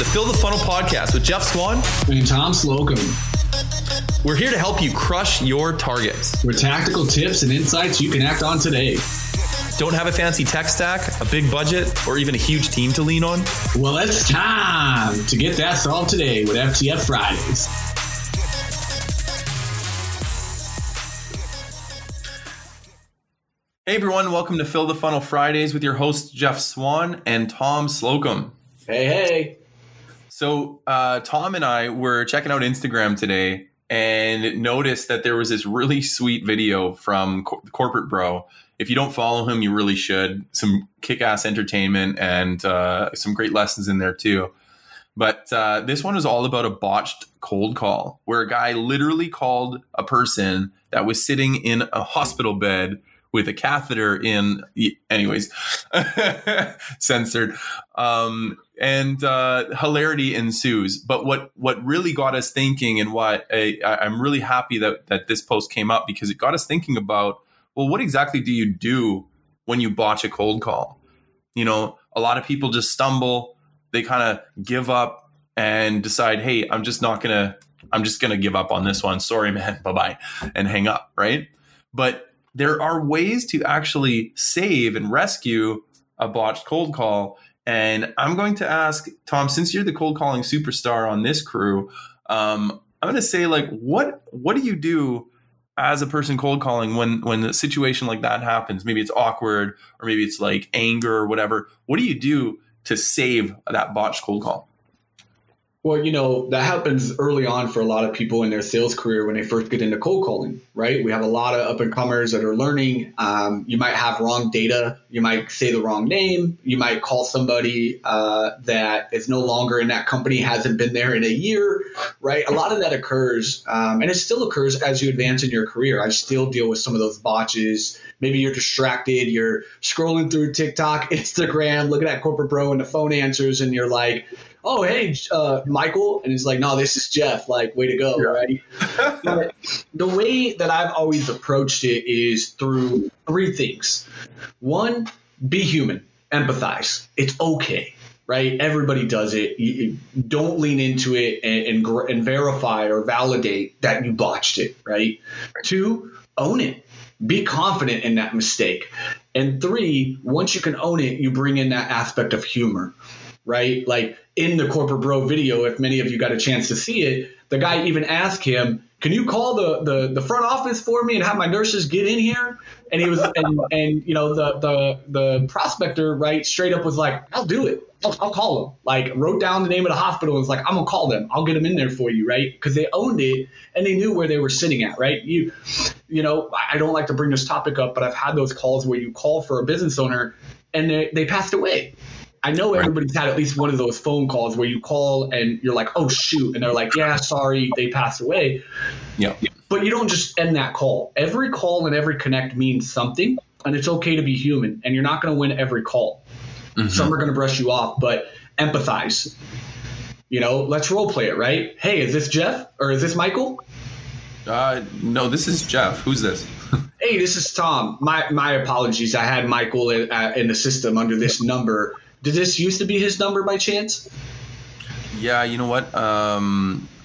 the Fill the Funnel podcast with Jeff Swan and Tom Slocum. We're here to help you crush your targets with tactical tips and insights you can act on today. Don't have a fancy tech stack, a big budget, or even a huge team to lean on? Well, it's time to get that solved today with FTF Fridays. Hey everyone, welcome to Fill the Funnel Fridays with your hosts Jeff Swan and Tom Slocum. Hey, hey. So Tom and I were checking out Instagram today and noticed that there was this really sweet video from Corporate Bro. If you don't follow him, you really should. Some kick-ass entertainment and some great lessons in there too. But this one is all about a botched cold call where a guy literally called a person that was sitting in a hospital bed with a catheter in. Anyways, censored. And hilarity ensues. But what really got us thinking, and why I'm really happy that this post came up, because it got us thinking about, well, what exactly do you do when you botch a cold call? You know, a lot of people just stumble. They kind of give up and decide, hey, I'm just going to give up on this one. Sorry, man. Bye-bye, and hang up. Right. But there are ways to actually save and rescue a botched cold call. And I'm going to ask Tom, since you're the cold calling superstar on this crew, I'm going to say, like, what do you do as a person cold calling when a situation like that happens? Maybe it's awkward, or maybe it's like anger or whatever. What do you do to save that botched cold call? Well, you know, that happens early on for a lot of people in their sales career when they first get into cold calling, right? We have a lot of up-and-comers that are learning. You might have wrong data. You might say the wrong name. You might call somebody that is no longer in that company, hasn't been there in a year, right? A lot of that occurs, and it still occurs as you advance in your career. I still deal with some of those botches. Maybe you're distracted. You're scrolling through TikTok, Instagram, looking at Corporate Bro and the phone answers, and you're like, oh, hey, Michael. And he's like, no, this is Jeff. Like, way to go, right? But the way that I've always approached it is through three things. One, be human. Empathize. It's okay, right? Everybody does it. You don't lean into it and verify or validate that you botched it, right? Two, own it. Be confident in that mistake. And three, once you can own it, you bring in that aspect of humor, right? Like in the Corporate Bro video, if many of you got a chance to see it, the guy even asked him, can you call the front office for me and have my nurses get in here? And he was, and you know, the prospector, right, straight up was like, I'll do it. I'll call them. Like, wrote down the name of the hospital and was like, I'm going to call them. I'll get them in there for you, right? Because they owned it and they knew where they were sitting at, right? You know, I don't like to bring this topic up, but I've had those calls where you call for a business owner and they passed away. I know everybody's had at least one of those phone calls where you call and you're like, oh, shoot. And they're like, yeah, sorry, they passed away. Yeah. But you don't just end that call. Every call and every connect means something, and it's okay to be human, and you're not going to win every call. Mm-hmm. Some are going to brush you off, but empathize. You know, let's role play it, right? Hey, is this Jeff or is this Michael? No, this is Jeff. Who's this? Hey, this is Tom. My apologies. I had Michael in the system under this number. Did this used to be his number by chance? Yeah, you know what?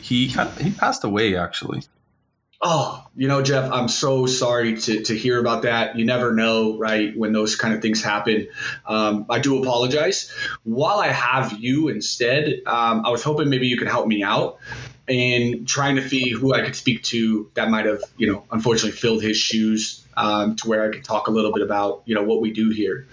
He passed away, actually. Oh, you know, Jeff, I'm so sorry to hear about that. You never know, right, when those kind of things happen. I do apologize. While I have you instead, I was hoping maybe you could help me out in trying to see who I could speak to that might have, you know, unfortunately filled his shoes, to where I could talk a little bit about, you know, what we do here.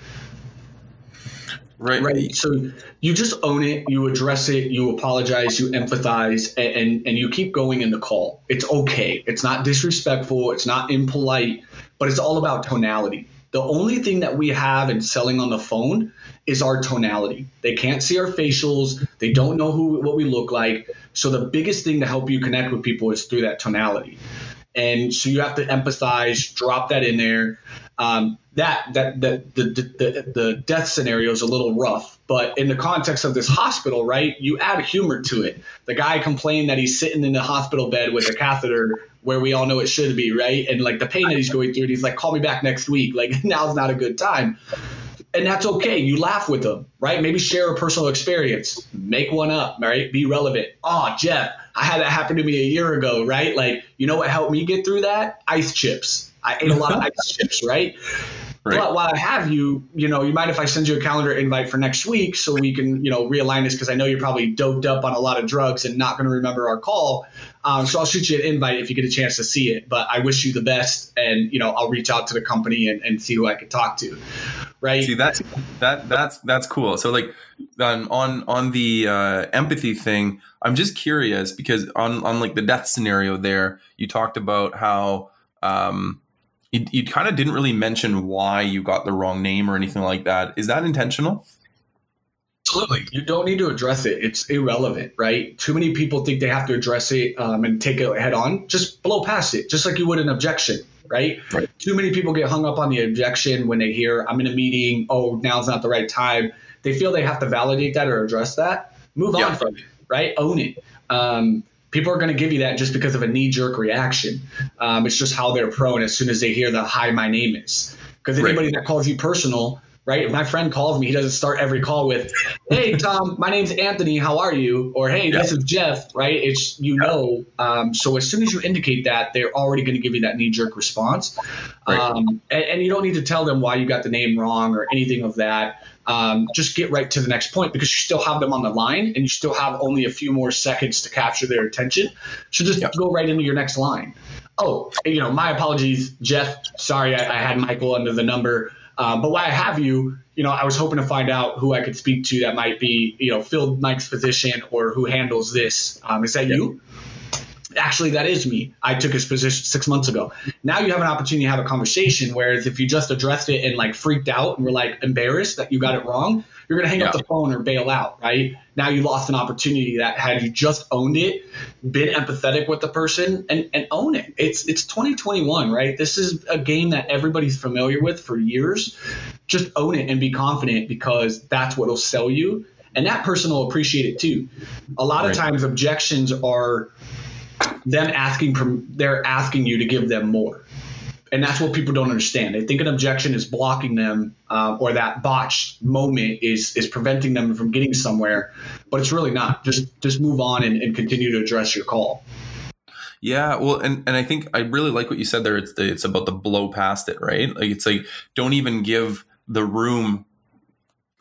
Right. So you just own it, you address it, you apologize, you empathize, and you keep going in the call. It's okay. It's not disrespectful. It's not impolite, but it's all about tonality. The only thing that we have in selling on the phone is our tonality. They can't see our facials. They don't know what we look like. So the biggest thing to help you connect with people is through that tonality. And so you have to empathize, drop that in there. The death scenario is a little rough, but in the context of this hospital, right, you add humor to it. The guy complained that he's sitting in the hospital bed with a catheter where we all know it should be, right? And like the pain that he's going through, and he's like, call me back next week. Like, now's not a good time. And that's okay. You laugh with them, right? Maybe share a personal experience. Make one up, right? Be relevant. Oh, Jeff, I had that happen to me a year ago, right? Like, you know what helped me get through that? Ice chips. I ate a lot of ice chips, right? Right. But while I have you, you know, you mind if I send you a calendar invite for next week so we can, you know, realign this, because I know you're probably doped up on a lot of drugs and not going to remember our call. So I'll shoot you an invite if you get a chance to see it. But I wish you the best. And, you know, I'll reach out to the company and see who I can talk to. Right. See, that's cool. So like on the empathy thing, I'm just curious because on like the death scenario there, you talked about how you kind of didn't really mention why you got the wrong name or anything like that. Is that intentional? Absolutely. You don't need to address it. It's irrelevant, right? Too many people think they have to address it and take it head on. Just blow past it, just like you would an objection, right? Too many people get hung up on the objection when they hear, I'm in a meeting, oh, now's not the right time. They feel they have to validate that or address that. Move on from it, right? Own it. People are going to give you that just because of a knee-jerk reaction. It's just how they're prone as soon as they hear the hi, my name is. Because anybody that calls you personal, right? If my friend calls me, he doesn't start every call with, hey, Tom, my name's Anthony. How are you? Or, hey, this is Jeff, right? It's, you know. So as soon as you indicate that, they're already going to give you that knee-jerk response. And you don't need to tell them why you got the name wrong or anything of that. Just get right to the next point because you still have them on the line and you still have only a few more seconds to capture their attention. So just go right into your next line. Oh, you know, my apologies, Jeff. Sorry, I had Michael under the number. But while I have you, you know, I was hoping to find out who I could speak to that might be, you know, filled Mike's position or who handles this. Is that you? Actually, that is me. I took his position 6 months ago. Now you have an opportunity to have a conversation, whereas if you just addressed it and like freaked out and were like embarrassed that you got it wrong, you're going to hang up the phone or bail out, right? Now you lost an opportunity that had you just owned it, been empathetic with the person and own it. It's 2021, right? This is a game that everybody's familiar with for years. Just own it and be confident because that's what will sell you. And that person will appreciate it too. A lot of times objections are – they're asking you to give them more. And that's what people don't understand. They think an objection is blocking them or that botched moment is preventing them from getting somewhere, but it's really not. Just move on and continue to address your call. Yeah, well, and I think I really like what you said there. It's about the blow past it, right? Like it's like don't even give the room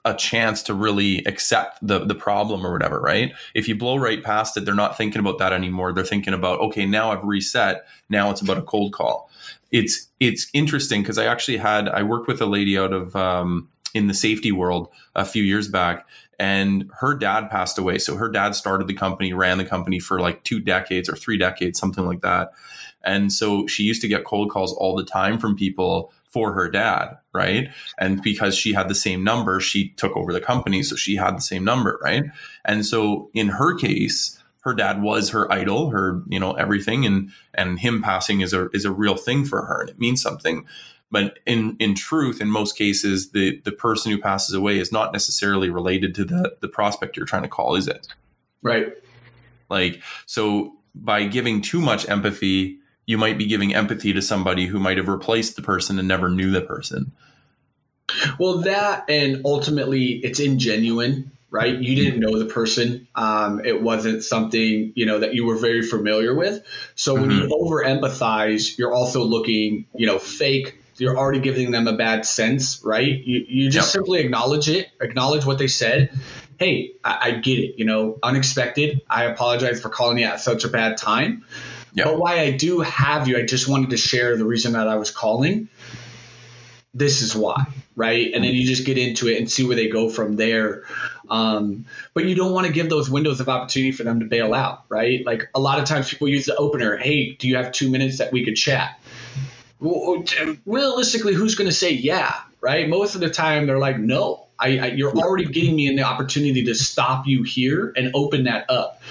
a chance to really accept the problem or whatever, right? If you blow right past it, they're not thinking about that anymore. They're thinking about, okay, now I've reset. Now it's about a cold call. It's interesting because I worked with a lady out of in the safety world a few years back, and her dad passed away. So her dad started the company, ran the company for like 2 decades or 3 decades, something like that. And so she used to get cold calls all the time from people for her dad, right? And because she had the same number, she took over the company. So she had the same number, right? And so in her case, her dad was her idol, her, you know, everything, and him passing is a real thing for her and it means something. But in truth, in most cases, the person who passes away is not necessarily related to the prospect you're trying to call, is it? Right. Like, so by giving too much empathy, you might be giving empathy to somebody who might have replaced the person and never knew the person. Well, that, and ultimately it's ingenuine, right? You didn't know the person. It wasn't something, you know, that you were very familiar with. So when you over empathize, you're also looking, you know, fake. You're already giving them a bad sense, right? You just simply acknowledge what they said. Hey, I get it, you know, unexpected. I apologize for calling you at such a bad time. Yep. But why I do have you, I just wanted to share the reason that I was calling. This is why, right? And then you just get into it and see where they go from there. But you don't want to give those windows of opportunity for them to bail out, right? Like a lot of times people use the opener. Hey, do you have 2 minutes that we could chat? Well, realistically, who's going to say yeah, right? Most of the time they're like, no, you're already getting me in the opportunity to stop you here and open that up.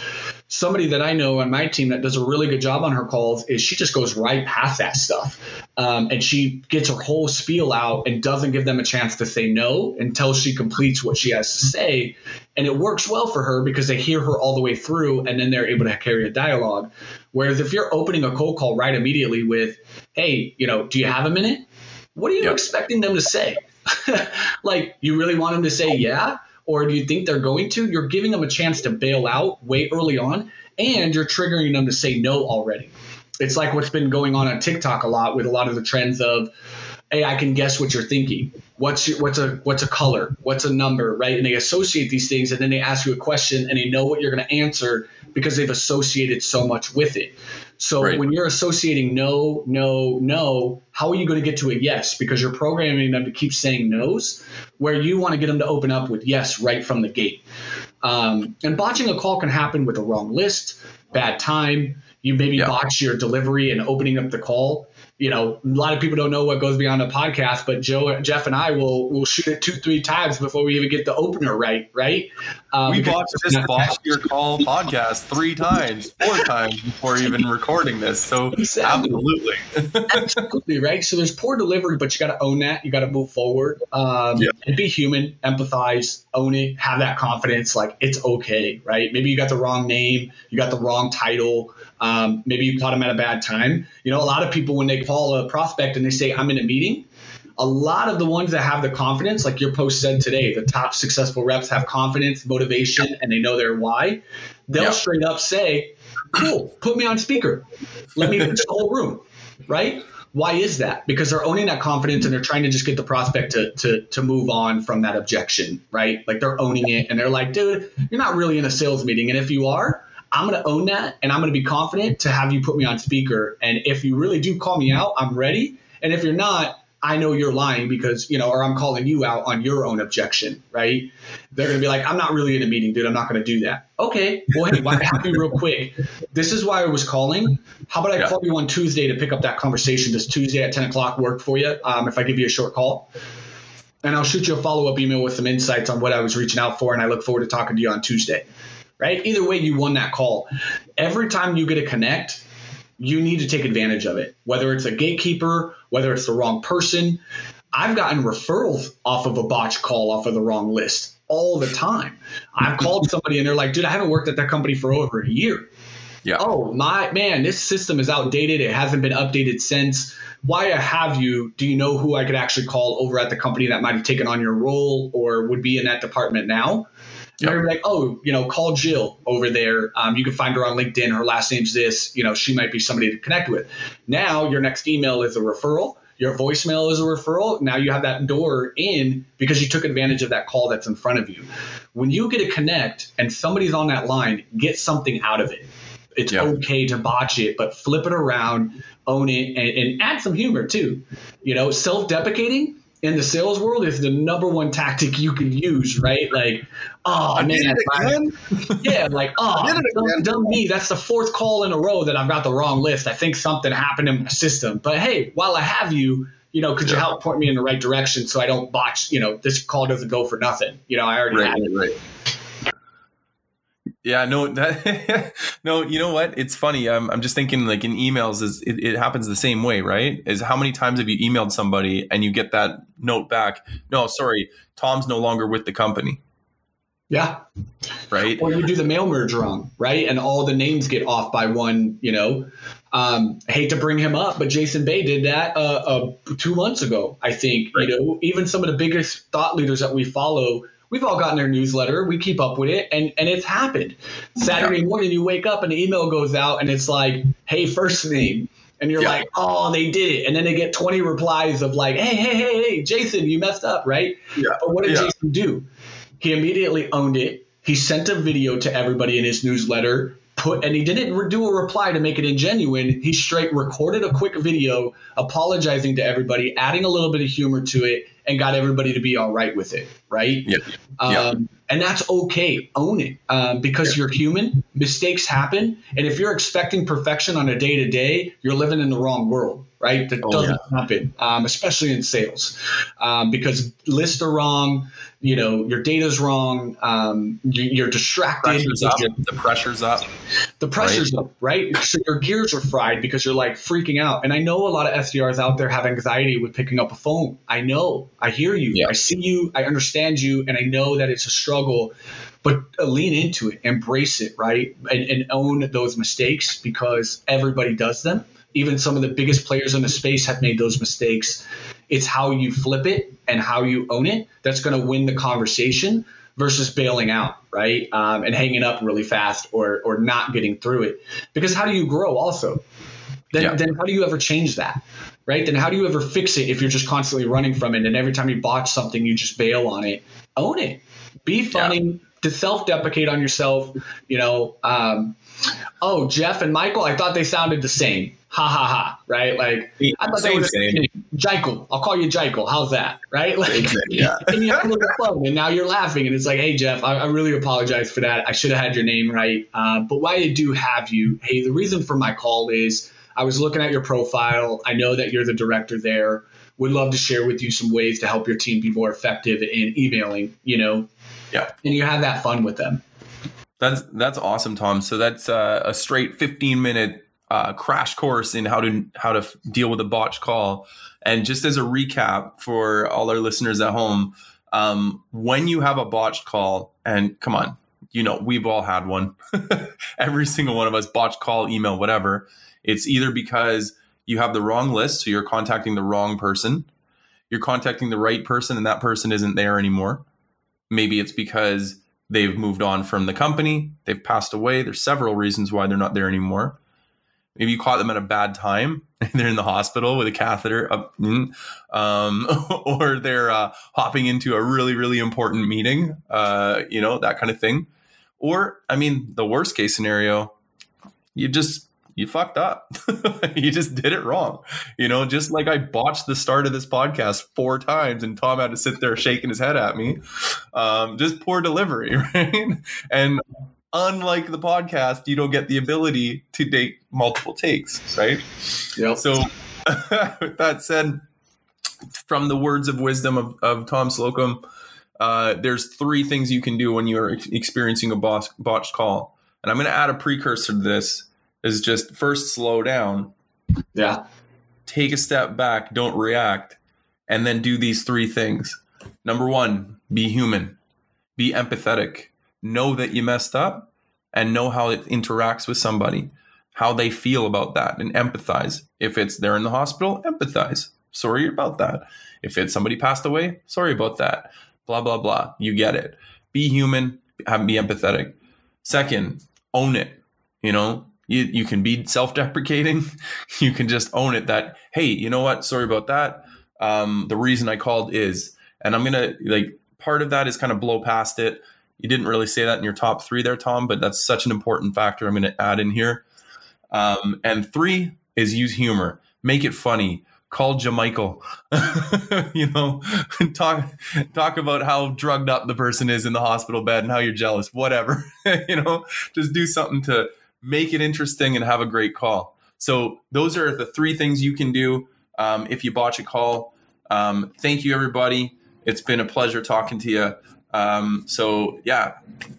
Somebody that I know on my team that does a really good job on her calls is she just goes right past that stuff. And she gets her whole spiel out and doesn't give them a chance to say no until she completes what she has to say. And it works well for her because they hear her all the way through and then they're able to carry a dialogue. Whereas if you're opening a cold call right immediately with, hey, you know, do you have a minute? What are you expecting them to say? Like, you really want them to say yeah? Or do you think they're going to? You're giving them a chance to bail out way early on, and you're triggering them to say no already. It's like what's been going on TikTok a lot with a lot of the trends of, hey, I can guess what you're thinking. What's a color? What's a number, right? And they associate these things, and then they ask you a question, and they know what you're going to answer because they've associated so much with it. So right. When you're associating no, no, no, how are you going to get to a yes? Because you're programming them to keep saying no's, where you want to get them to open up with yes right from the gate. And botching a call can happen with a wrong list, bad time. You maybe botch your delivery and opening up the call. You know, a lot of people don't know what goes beyond a podcast, but Jeff and I will shoot it 2-3 times before we even get the opener right, right? We botched this Botch Your Call podcast 3 times, 4 times before even recording this. So Exactly. Absolutely. Absolutely, right? So there's poor delivery, but you got to own that. You got to move forward and be human, empathize, own it, have that confidence. Like, it's okay, right? Maybe you got the wrong name. You got the wrong title. Maybe you caught them at a bad time. You know, a lot of people, when they call a prospect and they say, I'm in a meeting, a lot of the ones that have the confidence, like your post said today, the top successful reps have confidence, motivation, and they know their why. They'll straight up say, cool, put me on speaker. Let me reach the whole room, right? Why is that? Because they're owning that confidence and they're trying to just get the prospect to move on from that objection, right? Like, they're owning it and they're like, dude, you're not really in a sales meeting. And if you are, I'm going to own that, and I'm going to be confident to have you put me on speaker. And if you really do call me out, I'm ready. And if you're not, I know you're lying because, you know, or I'm calling you out on your own objection, right? They're going to be like, I'm not really in a meeting, dude. I'm not going to do that. Okay. Well, hey, I'm happy real quick. This is why I was calling. How about I call you on Tuesday to pick up that conversation? Does Tuesday at 10 o'clock work for you if I give you a short call? And I'll shoot you a follow-up email with some insights on what I was reaching out for, and I look forward to talking to you on Tuesday. Right? Either way, you won that call. Every time you get a connect, you need to take advantage of it, whether it's a gatekeeper, whether it's the wrong person. I've gotten referrals off of a botched call off of the wrong list all the time. I've called somebody and they're like, dude, I haven't worked at that company for over a year. Yeah. Oh, my man, this system is outdated. It hasn't been updated since. Why have you? Do you know who I could actually call over at the company that might have taken on your role or would be in that department now? They're like, oh, you know, call Jill over there. You can find her on LinkedIn. Her last name's this. You know, she might be somebody to connect with. Now your next email is a referral. Your voicemail is a referral. Now you have that door in because you took advantage of that call that's in front of you. When you get a connect and somebody's on that line, get something out of it. It's okay to botch it, but flip it around, own it, and add some humor too. You know, self-deprecating in the sales world is the #1 tactic you can use, right? Like, oh, man. Yeah, like, oh, dumb me. That's the 4th call in a row that I've got the wrong list. I think something happened in my system. But, hey, while I have you, you know, could you help point me in the right direction so I don't botch, you know, this call doesn't go for nothing. You know, I already had it. Right. Yeah, no, that, no, you know what? It's funny. I'm just thinking, like, in emails, it happens the same way, right? Is how many times have you emailed somebody and you get that note back? No, sorry, Tom's no longer with the company. Yeah. Right. Or you do the mail merge wrong, right? And all the names get off by one, you know. I hate to bring him up, but Jason Bay did that 2 months ago, I think. Right. You know, even some of the biggest thought leaders that we follow, we've all gotten their newsletter. We keep up with it. And it's happened. Saturday morning, you wake up and the email goes out and it's like, hey, first name. And you're like, oh, they did it. And then they get 20 replies of like, hey, Jason, you messed up, right? Yeah. But what did Jason do? He immediately owned it. He sent a video to everybody in his newsletter, and he didn't do a reply to make it ingenuine. He straight recorded a quick video apologizing to everybody, adding a little bit of humor to it, and got everybody to be all right with it, right? Yeah. And that's okay. Own it because you're human. Mistakes happen. And if you're expecting perfection on a day-to-day, you're living in the wrong world, right? That doesn't happen, especially in sales because lists are wrong. You know, your data's wrong. You're distracted. The pressure's up, right? So your gears are fried because you're like freaking out. And I know a lot of SDRs out there have anxiety with picking up a phone. I know. I hear you. Yeah. I see you. I understand you. And I know that it's a struggle, but lean into it, embrace it, right? And own those mistakes because everybody does them. Even some of the biggest players in the space have made those mistakes. It's how you flip it and how you own it that's going to win the conversation versus bailing out, right? And hanging up really fast or not getting through it. Because how do you grow also? Then how do you ever change that, right? Then how do you ever fix it if you're just constantly running from it and every time you botch something, you just bail on it? Own it. Be funny. Yeah. To self-deprecate on yourself, you know, oh, Jeff and Michael, I thought they sounded the same. Ha, ha, ha, right? Like, yeah, I thought they were Jikel. I'll call you Jikel. How's that, right? Like, yeah. And you have to look at the phone, and now you're laughing, and it's like, hey, Jeff, I really apologize for that. I should have had your name right. But why I do have you, hey, the reason for my call is I was looking at your profile. I know that you're the director there. Would love to share with you some ways to help your team be more effective in emailing, you know. Yeah. And you have that fun with them. That's awesome, Tom. So that's a straight 15-minute crash course in how to deal with a botched call. And just as a recap for all our listeners at home, when you have a botched call, and come on, you know, we've all had one, every single one of us, botched call, email, whatever. It's either because you have the wrong list, so you're contacting the wrong person. You're contacting the right person, and that person isn't there anymore. Maybe it's because they've moved on from the company, they've passed away. There's several reasons why they're not there anymore. Maybe you caught them at a bad time. They're in the hospital with a catheter up, or they're hopping into a really, really important meeting, you know, that kind of thing. Or, I mean, the worst case scenario, you fucked up. You just did it wrong. You know, just like I botched the start of this podcast 4 times and Tom had to sit there shaking his head at me. Just poor delivery, right? And unlike the podcast, you don't get the ability to take multiple takes, right? Yep. So with that said, from the words of wisdom of Tom Slocum, there's 3 things you can do when you're experiencing a botched call. And I'm going to add a precursor to this. Is just first slow down, yeah. Take a step back, don't react, and then do these 3 things. Number 1, be human, be empathetic, know that you messed up, and know how it interacts with somebody, how they feel about that, and empathize. If it's they're in the hospital, empathize. Sorry about that. If it's somebody passed away, sorry about that. Blah, blah, blah. You get it. Be human, be empathetic. Second, own it, you know. You can be self-deprecating. You can just own it that, hey, you know what? Sorry about that. The reason I called is, and I'm going to part of that is kind of blow past it. You didn't really say that in your top 3 there, Tom, but that's such an important factor I'm going to add in here. And 3 is use humor. Make it funny. Call Jamichael, you know, talk about how drugged up the person is in the hospital bed and how you're jealous, whatever, you know, just do something to make it interesting and have a great call. So those are the 3 things you can do if you botch a call. Thank you, everybody. It's been a pleasure talking to you. So yeah,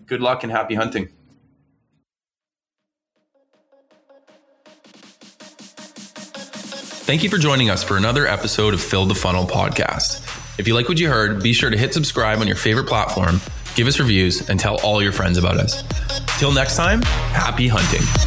good luck and happy hunting. Thank you for joining us for another episode of Fill the Funnel podcast. If you like what you heard, be sure to hit subscribe on your favorite platform, give us reviews, and tell all your friends about us. Till next time, happy hunting.